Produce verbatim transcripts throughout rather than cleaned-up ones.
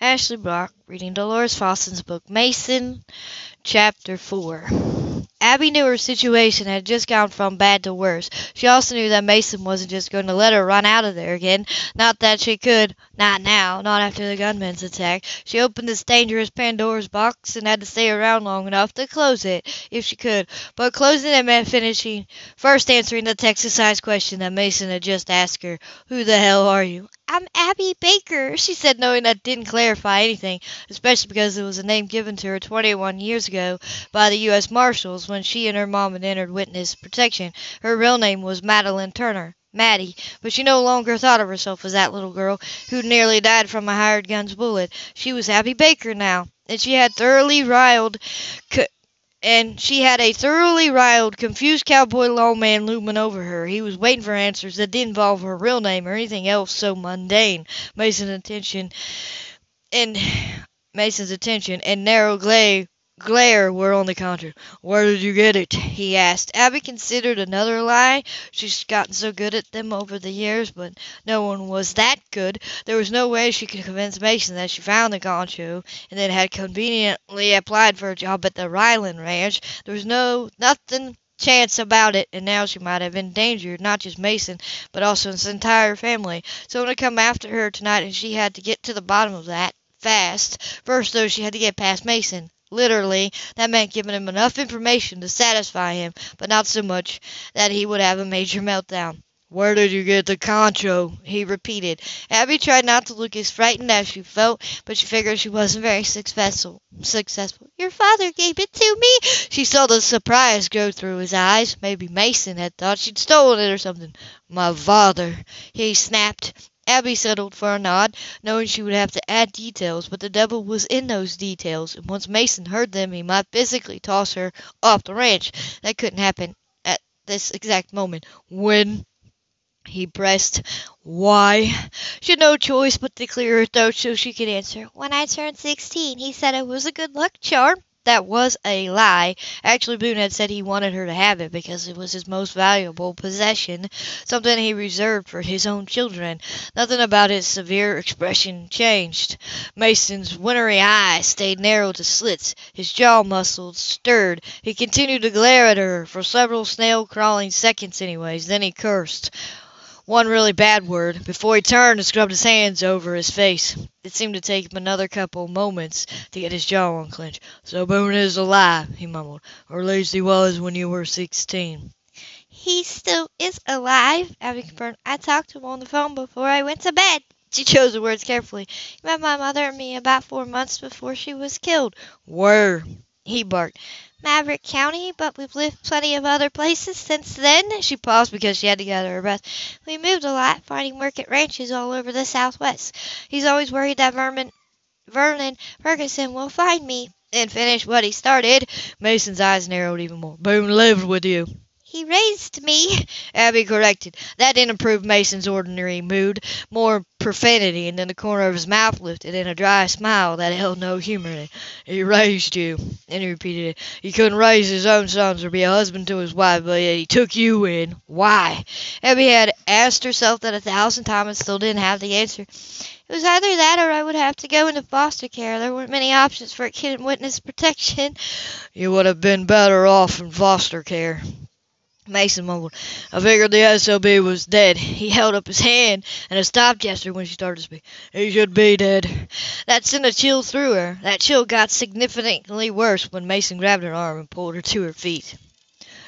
Ashley Brock, reading Dolores Fawson's book, Mason, Chapter four. Abby knew her situation had just gone from bad to worse. She also knew that Mason wasn't just going to let her run out of there again. Not that she could. Not now. Not after the gunman's attack. She opened this dangerous Pandora's box and had to stay around long enough to close it, if she could. But closing it meant finishing. First answering the Texas-sized question that Mason had just asked her. Who the hell are you? I'm Abby Baker, she said, knowing that didn't clarify anything, especially because it was a name given to her twenty-one years ago by the U S Marshals when she and her mom had entered witness protection. Her real name was Madeline Turner, Maddie, but she no longer thought of herself as that little girl who nearly died from a hired gun's bullet. She was Abby Baker now, and she had thoroughly riled... C- And she had a thoroughly riled, confused cowboy lawman looming over her. He was waiting for answers that didn't involve her real name or anything else so mundane. Mason's attention and Mason's attention and narrow glare glare were on the counter. Where did you get it? He asked. Abby considered another lie. She's gotten so good at them over the years, but no one was that good. There was no way she could convince Mason that she found the poncho and then had conveniently applied for a job at the Ryland ranch. There was no nothing chance about it, and now she might have endangered not just Mason, but also his entire family. Someone had come after her tonight, and she had to get to the bottom of that fast. First, though, she had to get past Mason. Literally, that meant giving him enough information to satisfy him, but not so much that he would have a major meltdown. Where did you get the poncho? He repeated. Abby tried not to look as frightened as she felt, but she figured she wasn't very successful. Successful. Your father gave it to me? She saw the surprise go through his eyes. Maybe Mason had thought she'd stolen it or something. My father, he snapped. Abby settled for a nod, knowing she would have to add details, but the devil was in those details, and once Mason heard them, he might physically toss her off the ranch. That couldn't happen at this exact moment. When? He pressed. Why? She had no choice but to clear her throat so she could answer. When I turned sixteen, he said it was a good luck charm. That was a lie. Actually, Boone had said he wanted her to have it because it was his most valuable possession, something he reserved for his own children. Nothing about his severe expression changed. Mason's wintry eyes stayed narrowed to slits. His jaw muscles stirred. He continued to glare at her for several snail-crawling seconds anyways. Then he cursed. One really bad word, before he turned and scrubbed his hands over his face. It seemed to take him another couple moments to get his jaw unclenched. So Boone is alive, he mumbled, or at least he was when you were sixteen. He still is alive, Abby confirmed. I talked to him on the phone before I went to bed. She chose the words carefully. He met my mother and me about four months before she was killed. Where? He barked. Maverick County, but we've lived plenty of other places since then. She paused because she had to gather her breath. We moved a lot, finding work at ranches all over the Southwest. He's always worried that Vernon, Vernon Ferguson will find me and finish what he started. Mason's eyes narrowed even more. Boone lived with you. He raised me, Abby corrected. That didn't improve Mason's ordinary mood. More profanity, and then the corner of his mouth lifted in a dry smile that held no humor in it. He raised you, and he repeated it. He couldn't raise his own sons or be a husband to his wife, but yet he took you in. Why? Abby had asked herself that a thousand times and still didn't have the answer. It was either that or I would have to go into foster care. There weren't many options for a kid in witness protection. You would have been better off in foster care. Mason mumbled. I figured the S O B was dead. He held up his hand and a stop gesture when she started to speak. He should be dead. That sent a chill through her. That chill got significantly worse when Mason grabbed her arm and pulled her to her feet.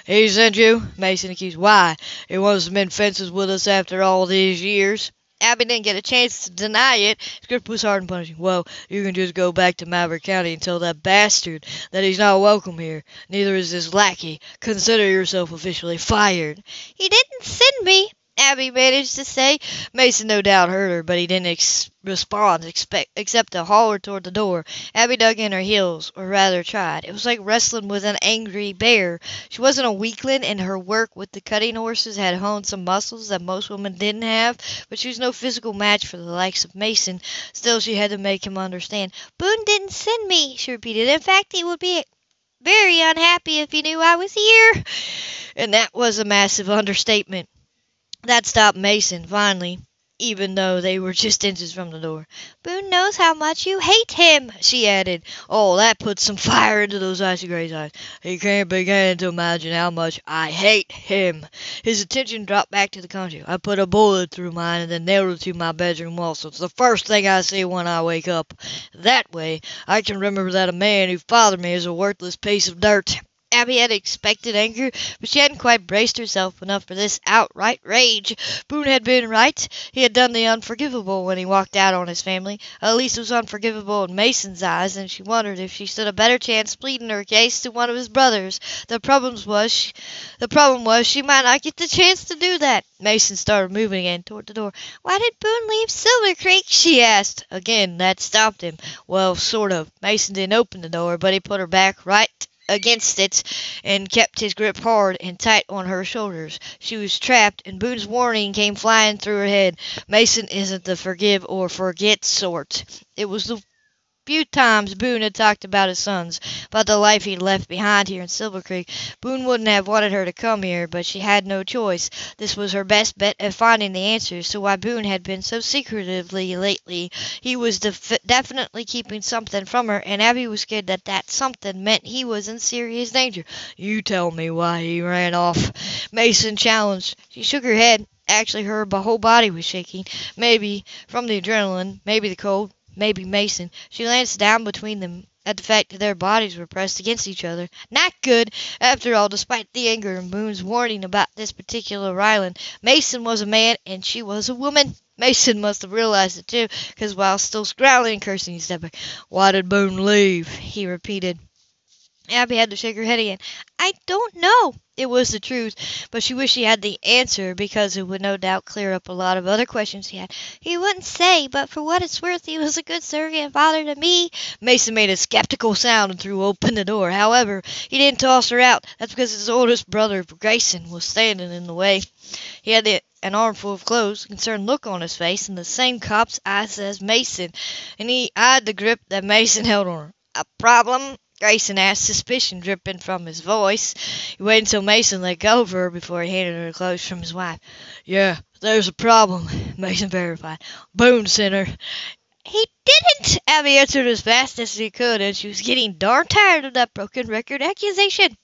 He sent you? Mason accused. Why? He wants to mend fences with us after all these years. Abby didn't get a chance to deny it. His grip was hard and punishing. Well, you can just go back to Maverick County and tell that bastard that he's not welcome here. Neither is this lackey. Consider yourself officially fired. He didn't send me, Abby managed to say. Mason no doubt heard her, but he didn't ex- respond expect- except to holler toward the door. Abby dug in her heels, or rather tried. It was like wrestling with an angry bear. She wasn't a weakling, and her work with the cutting horses had honed some muscles that most women didn't have, but she was no physical match for the likes of Mason. Still, she had to make him understand. Boone didn't send me, she repeated. In fact, he would be very unhappy if he knew I was here. And that was a massive understatement. That stopped Mason, finally. even though they were just inches from the door. "Boone knows how much you hate him," she added. Oh, that put some fire into those icy gray eyes. "He can't begin to imagine how much I hate him." His attention dropped back to the concho. "I put a bullet through mine and then nailed it to my bedroom wall, so it's the first thing I see when I wake up. That way, I can remember that a man who fathered me is a worthless piece of dirt." Abby had expected anger, but she hadn't quite braced herself enough for this outright rage. Boone had been right. He had done the unforgivable when he walked out on his family. At least it was unforgivable in Mason's eyes, and she wondered if she stood a better chance pleading her case to one of his brothers. The problem was she, the problem was she might not get the chance to do that. Mason started moving again toward the door. "Why did Boone leave Silver Creek?" she asked. Again, that stopped him. Well, sort of. Mason didn't open the door, but he put her back right against it and kept his grip hard and tight on her shoulders. She was trapped, and Boone's warning came flying through her head. Mason isn't the forgive or forget sort. It was the few times Boone had talked about his sons, about the life he'd left behind here in Silver Creek. Boone wouldn't have wanted her to come here, but she had no choice. This was her best bet at finding the answers to why Boone had been so secretively lately. He was def definitely keeping something from her, and Abby was scared that that something meant he was in serious danger. "You tell me why he ran off," Mason challenged. She shook her head. Actually, her whole body was shaking. Maybe from the adrenaline, maybe the cold, maybe Mason. She glanced down between them at the fact that their bodies were pressed against each other. Not good. After all, despite the anger and Boone's warning about this particular Ryland, Mason was a man and she was a woman. Mason must have realized it too, because while still growling and cursing, he stepped back. "Why did Boone leave?" he repeated. Abby had to shake her head again. "I don't know." It was the truth, but she wished she had the answer, because it would no doubt clear up a lot of other questions he had. "He wouldn't say, but for what it's worth, he was a good surrogate and father to me." Mason made a skeptical sound and threw open the door. However, he didn't toss her out. That's because his oldest brother, Grayson, was standing in the way. He had the, an armful of clothes, a concerned look on his face, and the same cop's eyes as Mason, and he eyed the grip that Mason held on her. "A problem?" Grayson asked, suspicion dripping from his voice. He waited until Mason let go of her before he handed her clothes from his wife. "Yeah, there's a problem," Mason verified. "Boone sent her." "He didn't!" Abby answered as fast as she could, and she was getting darn tired of that broken record accusation.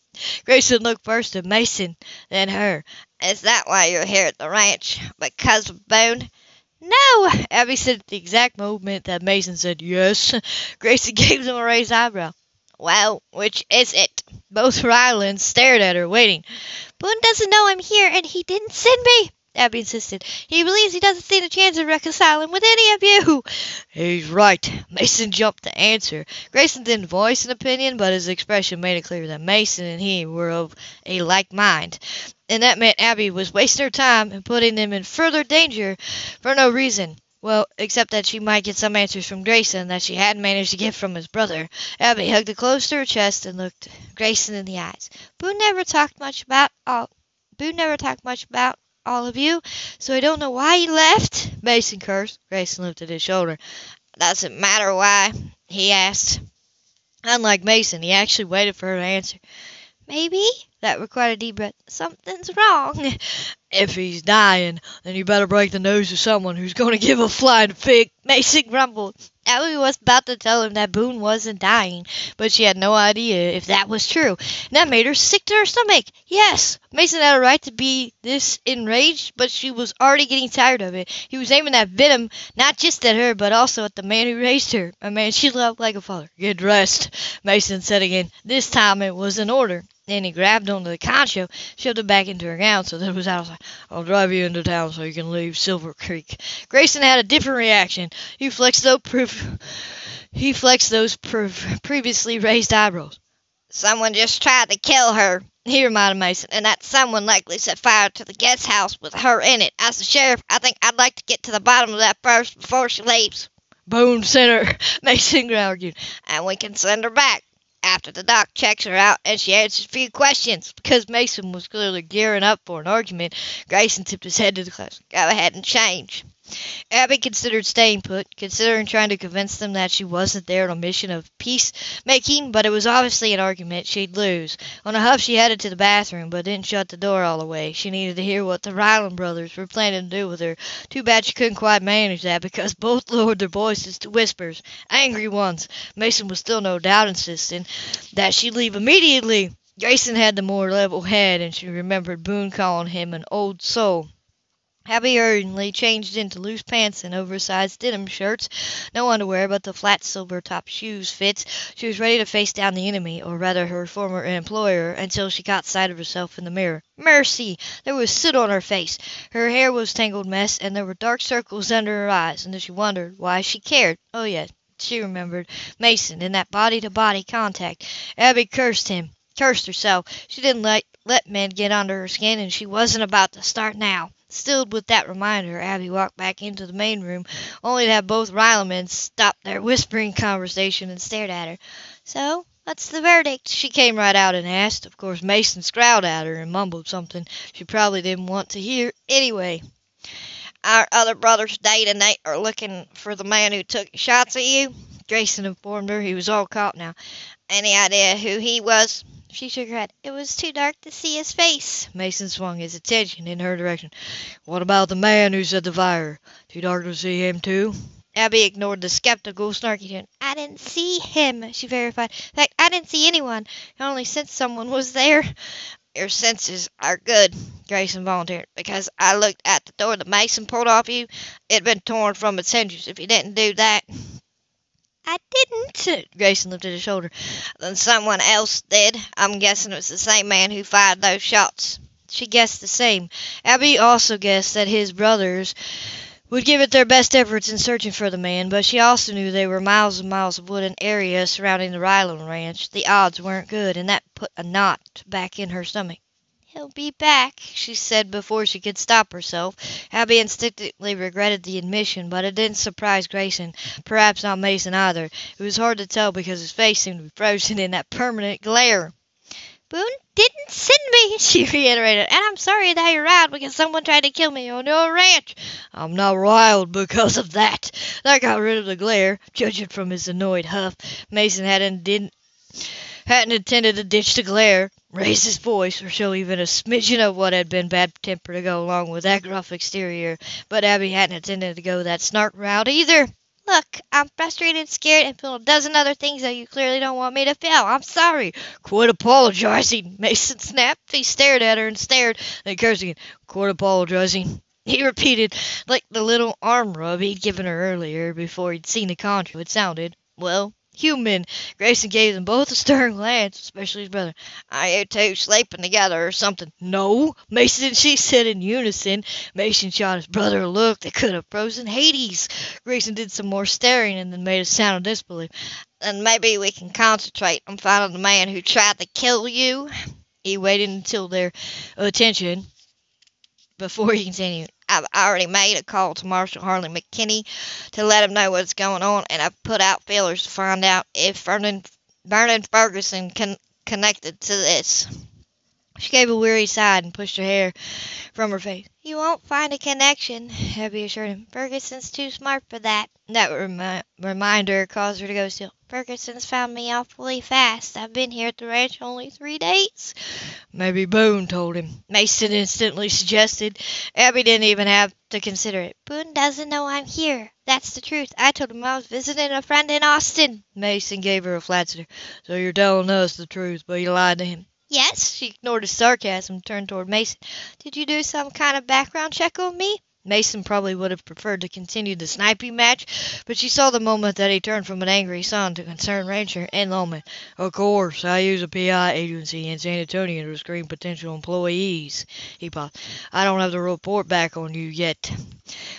Grayson looked first at Mason, then her. "Is that why you're here at the ranch? Because of Boone?" "No!" Abby said at the exact moment that Mason said yes. Grayson gave them a raised eyebrow. "Well, which is it?" Both Rylands stared at her, waiting. "Boone doesn't know I'm here, and he didn't send me," Abby insisted. "He believes he doesn't stand a chance of reconciling with any of you." "He's right." Mason jumped to answer. Grayson didn't voice an opinion, but his expression made it clear that Mason and he were of a like mind. And that meant Abby was wasting her time and putting them in further danger for no reason. Well, except that she might get some answers from Grayson that she hadn't managed to get from his brother. Abby hugged the clothes to her chest and looked Grayson in the eyes. Boone never talked much about all Boone never talked much about all of you, so I don't know why he left," Mason cursed. Grayson lifted his shoulder. "Does it matter why?" he asked. Unlike Mason, he actually waited for her to answer. "Maybe?" That required a deep breath. "Something's wrong." "If he's dying, then you better break the news to someone who's going to give a flying fig," Mason grumbled. Abby was about to tell him that Boone wasn't dying, but she had no idea if that was true, and that made her sick to her stomach. Yes, Mason had a right to be this enraged, but she was already getting tired of it. He was aiming that venom not just at her, but also at the man who raised her, a man she loved like a father. "Get dressed," Mason said again. This time it was an order. Then he grabbed onto the concho, shoved it back into her gown so that it was outside. "I'll drive you into town so you can leave Silver Creek." Grayson had a different reaction. He flexed those, pre he flexed those pre previously raised eyebrows. "Someone just tried to kill her," he reminded Mason, "and that someone likely set fire to the guest house with her in it. As the sheriff, I think I'd like to get to the bottom of that first before she leaves." "Boone sent her," Mason argued. "And we can send her back after the doc checks her out and she answers a few questions." Because Mason was clearly gearing up for an argument, Grayson tipped his head to the class. "Go ahead and change." Abby considered staying put, considering trying to convince them that she wasn't there on a mission of peace-making, but it was obviously an argument she'd lose. On a huff, she headed to the bathroom, but didn't shut the door all the way. She needed to hear what the Ryland brothers were planning to do with her. Too bad she couldn't quite manage that, because both lowered their voices to whispers, angry ones. Mason was still no doubt insisting that she leave immediately. Grayson had the more level head, and she remembered Boone calling him an old soul. Abby hurriedly changed into loose pants and oversized denim shirts, no underwear but the flat silver-top shoes fits. She was ready to face down the enemy, or rather her former employer, until she caught sight of herself in the mirror. Mercy! There was soot on her face. Her hair was a tangled mess, and there were dark circles under her eyes, and she wondered why she cared. Oh, yes, she remembered Mason in that body-to-body contact. Abby cursed him. Cursed herself. She didn't let, let men get under her skin, and she wasn't about to start now. Still with that reminder, Abby walked back into the main room, only to have both Ryland men stop their whispering conversation and stared at her. So, what's the verdict? She came right out and asked. Of course, Mason scowled at her and mumbled something she probably didn't want to hear anyway. Our other brothers day and night are looking for the man who took shots at you, Grayson informed her. He was all caught now. Any idea who he was? She shook her head. It was too dark to see his face. Mason swung his attention in her direction. What about the man who set the fire? Too dark to see him, too? Abby ignored the skeptical, snarky tone. I didn't see him, she verified. In fact, I didn't see anyone. I only sensed someone was there. Your senses are good, Grayson volunteered, because I looked at the door that Mason pulled off you. It had been torn from its hinges. If you didn't do that... I didn't. Grayson lifted his shoulder. Then someone else did. I'm guessing it was the same man who fired those shots. She guessed the same. Abby also guessed that his brothers would give it their best efforts in searching for the man, but she also knew they were miles and miles of wooded area surrounding the Ryland Ranch. The odds weren't good, and that put a knot back in her stomach. He'll be back, she said before she could stop herself. Abby instinctively regretted the admission, but it didn't surprise Grayson, perhaps not Mason either. It was hard to tell because his face seemed to be frozen in that permanent glare. Boone didn't send me, she reiterated, and I'm sorry that you're riled because someone tried to kill me on your ranch. I'm not riled because of that. That got rid of the glare, judging from his annoyed huff. Mason hadn't didn't... hadn't intended to ditch the glare, raise his voice, or show even a smidgen of what had been bad temper to go along with that gruff exterior, but Abby hadn't intended to go that snark route either. Look, I'm frustrated, scared, and feel a dozen other things that you clearly don't want me to feel. I'm sorry. Quit apologizing, Mason snapped. He stared at her and stared, then cursed again. Quit apologizing. He repeated, like the little arm rub he'd given her earlier before he'd seen the contra. It sounded, well... human. Grayson gave them both a stern glance, especially his brother. Are you two sleeping together or something? No, Mason and she said in unison. Mason shot his brother a look that could have frozen Hades. Grayson did some more staring and then made a sound of disbelief. Then maybe we can concentrate on finding the man who tried to kill you. He waited until their attention before he continued. I've already made a call to Marshal Harley McKinney to let him know what's going on, and I've put out feelers to find out if Vernon, Vernon Ferguson con- connected to this. She gave a weary sigh and pushed her hair from her face. You won't find a connection, Abby assured him. Ferguson's too smart for that. That remi- reminder caused her to go still. Ferguson's found me awfully fast. I've been here at the ranch only three days. Maybe Boone told him, Mason instantly suggested. Abby didn't even have to consider it. Boone doesn't know I'm here. That's the truth. I told him I was visiting a friend in Austin. Mason gave her a flat stare. So you're telling us the truth, but you lied to him. Yes, she ignored his sarcasm and turned toward Mason. Did you do some kind of background check on me? Mason probably would have preferred to continue the sniping match, but she saw the moment that he turned from an angry son to a concerned rancher and lawman. Of course, I use a P I agency in San Antonio to screen potential employees, he paused. I don't have the report back on you yet.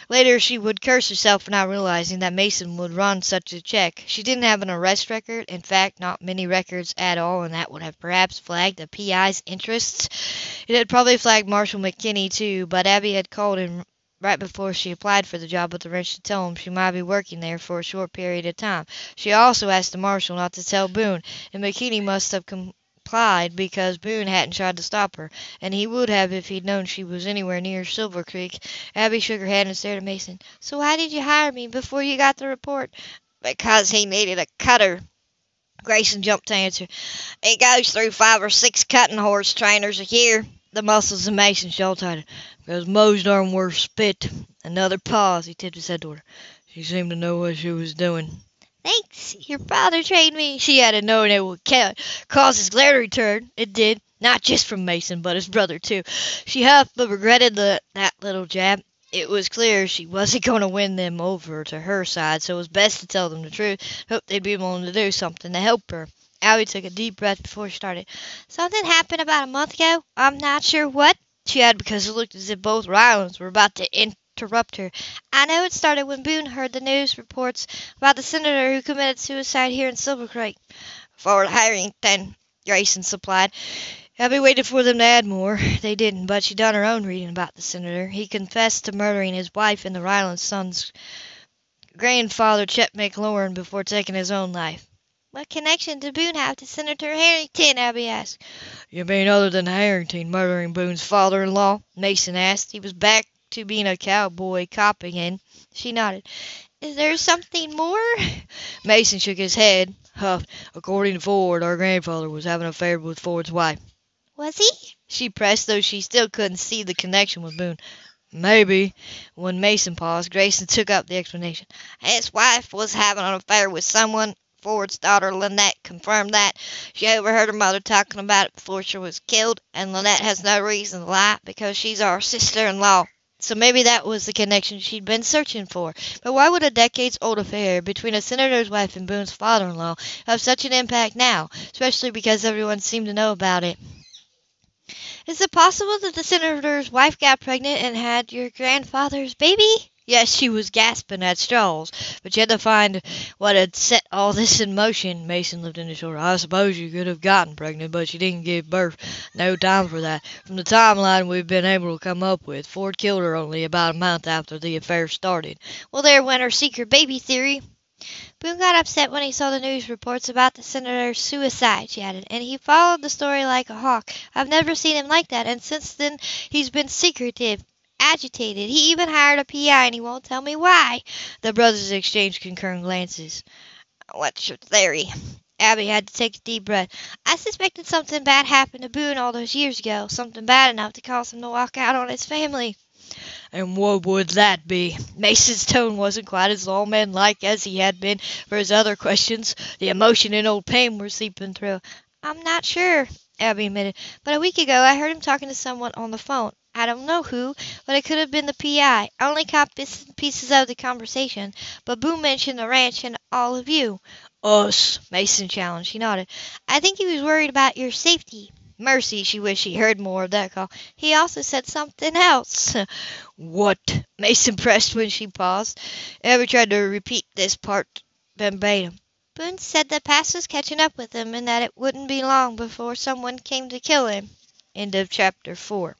Later, she would curse herself for not realizing that Mason would run such a check. She didn't have an arrest record, in fact, not many records at all, and that would have perhaps flagged the P I's interests. It had probably flagged Marshal McKinney, too, but Abby had called him right before she applied for the job at the ranch to tell him she might be working there for a short period of time. She also asked the marshal not to tell Boone, and McKinney must have com- replied, because Boone hadn't tried to stop her, and he would have if he'd known she was anywhere near Silver Creek. Abby shook her head and stared at Mason. So why did you hire me before you got the report? Because he needed a cutter. Grayson jumped to answer. It goes through five or six cutting horse trainers a year. The muscles of Mason jaw tightened. Because most darn worth spit. Another pause. He tipped his head toward her. She seemed to know what she was doing. Thanks. Your father trained me. She had a knowing it would cause his glare to return. It did. Not just from Mason, but his brother, too. She huffed, but regretted the, that little jab. It was clear she wasn't going to win them over to her side, so it was best to tell them the truth. Hope they'd be willing to do something to help her. Allie took a deep breath before she started. Something happened about a month ago. I'm not sure what. She added because it looked as if both Rylands were about to interrupt her. I know it started when Boone heard the news reports about the senator who committed suicide here in Silver Creek. Fowler Harrington, Grayson supplied. Abby waited for them to add more. They didn't, but she done her own reading about the senator. He confessed to murdering his wife and the Ryland son's grandfather, Chet McLaurin, before taking his own life. What connection did Boone have to Senator Harrington? Abby asked. You mean other than Harrington murdering Boone's father-in-law? Mason asked. He was back to being a cowboy cop again. She nodded. Is there something more? Mason shook his head, huffed. According to Ford, our grandfather was having an affair with Ford's wife. Was he? She pressed, though she still couldn't see the connection with Boone. Maybe. When Mason paused, Grayson took up the explanation. His wife was having an affair with someone. Ford's daughter, Lynette, confirmed that. She overheard her mother talking about it before she was killed, and Lynette has no reason to lie because she's our sister-in-law. So maybe that was the connection she'd been searching for. But why would a decades-old affair between a senator's wife and Boone's father-in-law have such an impact now, especially because everyone seemed to know about it? Is it possible that the senator's wife got pregnant and had your grandfather's baby? Yes, she was gasping at straws, but she had to find what had set all this in motion. Mason looked into shore. I suppose you could have gotten pregnant, but she didn't give birth. No time for that. From the timeline we've been able to come up with, Ford killed her only about a month after the affair started. Well, there went her secret baby theory. Boone got upset when he saw the news reports about the senator's suicide, she added, and he followed the story like a hawk. I've never seen him like that, and since then he's been secretive, agitated. He even hired a P I, and he won't tell me why. The brothers exchanged concurrent glances. What's your theory? Abby had to take a deep breath. I suspected something bad happened to Boone all those years ago, something bad enough to cause him to walk out on his family. And what would that be? Mason's tone wasn't quite as lawman-like as he had been for his other questions. The emotion and old pain were seeping through. I'm not sure, Abby admitted, but a week ago I heard him talking to someone on the phone. I don't know who, but it could have been the P I. I only caught bits and pieces of the conversation, but Boone mentioned the ranch and all of you. Us, Mason challenged. He nodded. I think he was worried about your safety. Mercy, she wished she heard more of that call. He also said something else. What? Mason pressed when she paused. Abby tried to repeat this part verbatim. Boone said the past was catching up with him and that it wouldn't be long before someone came to kill him. End of chapter four.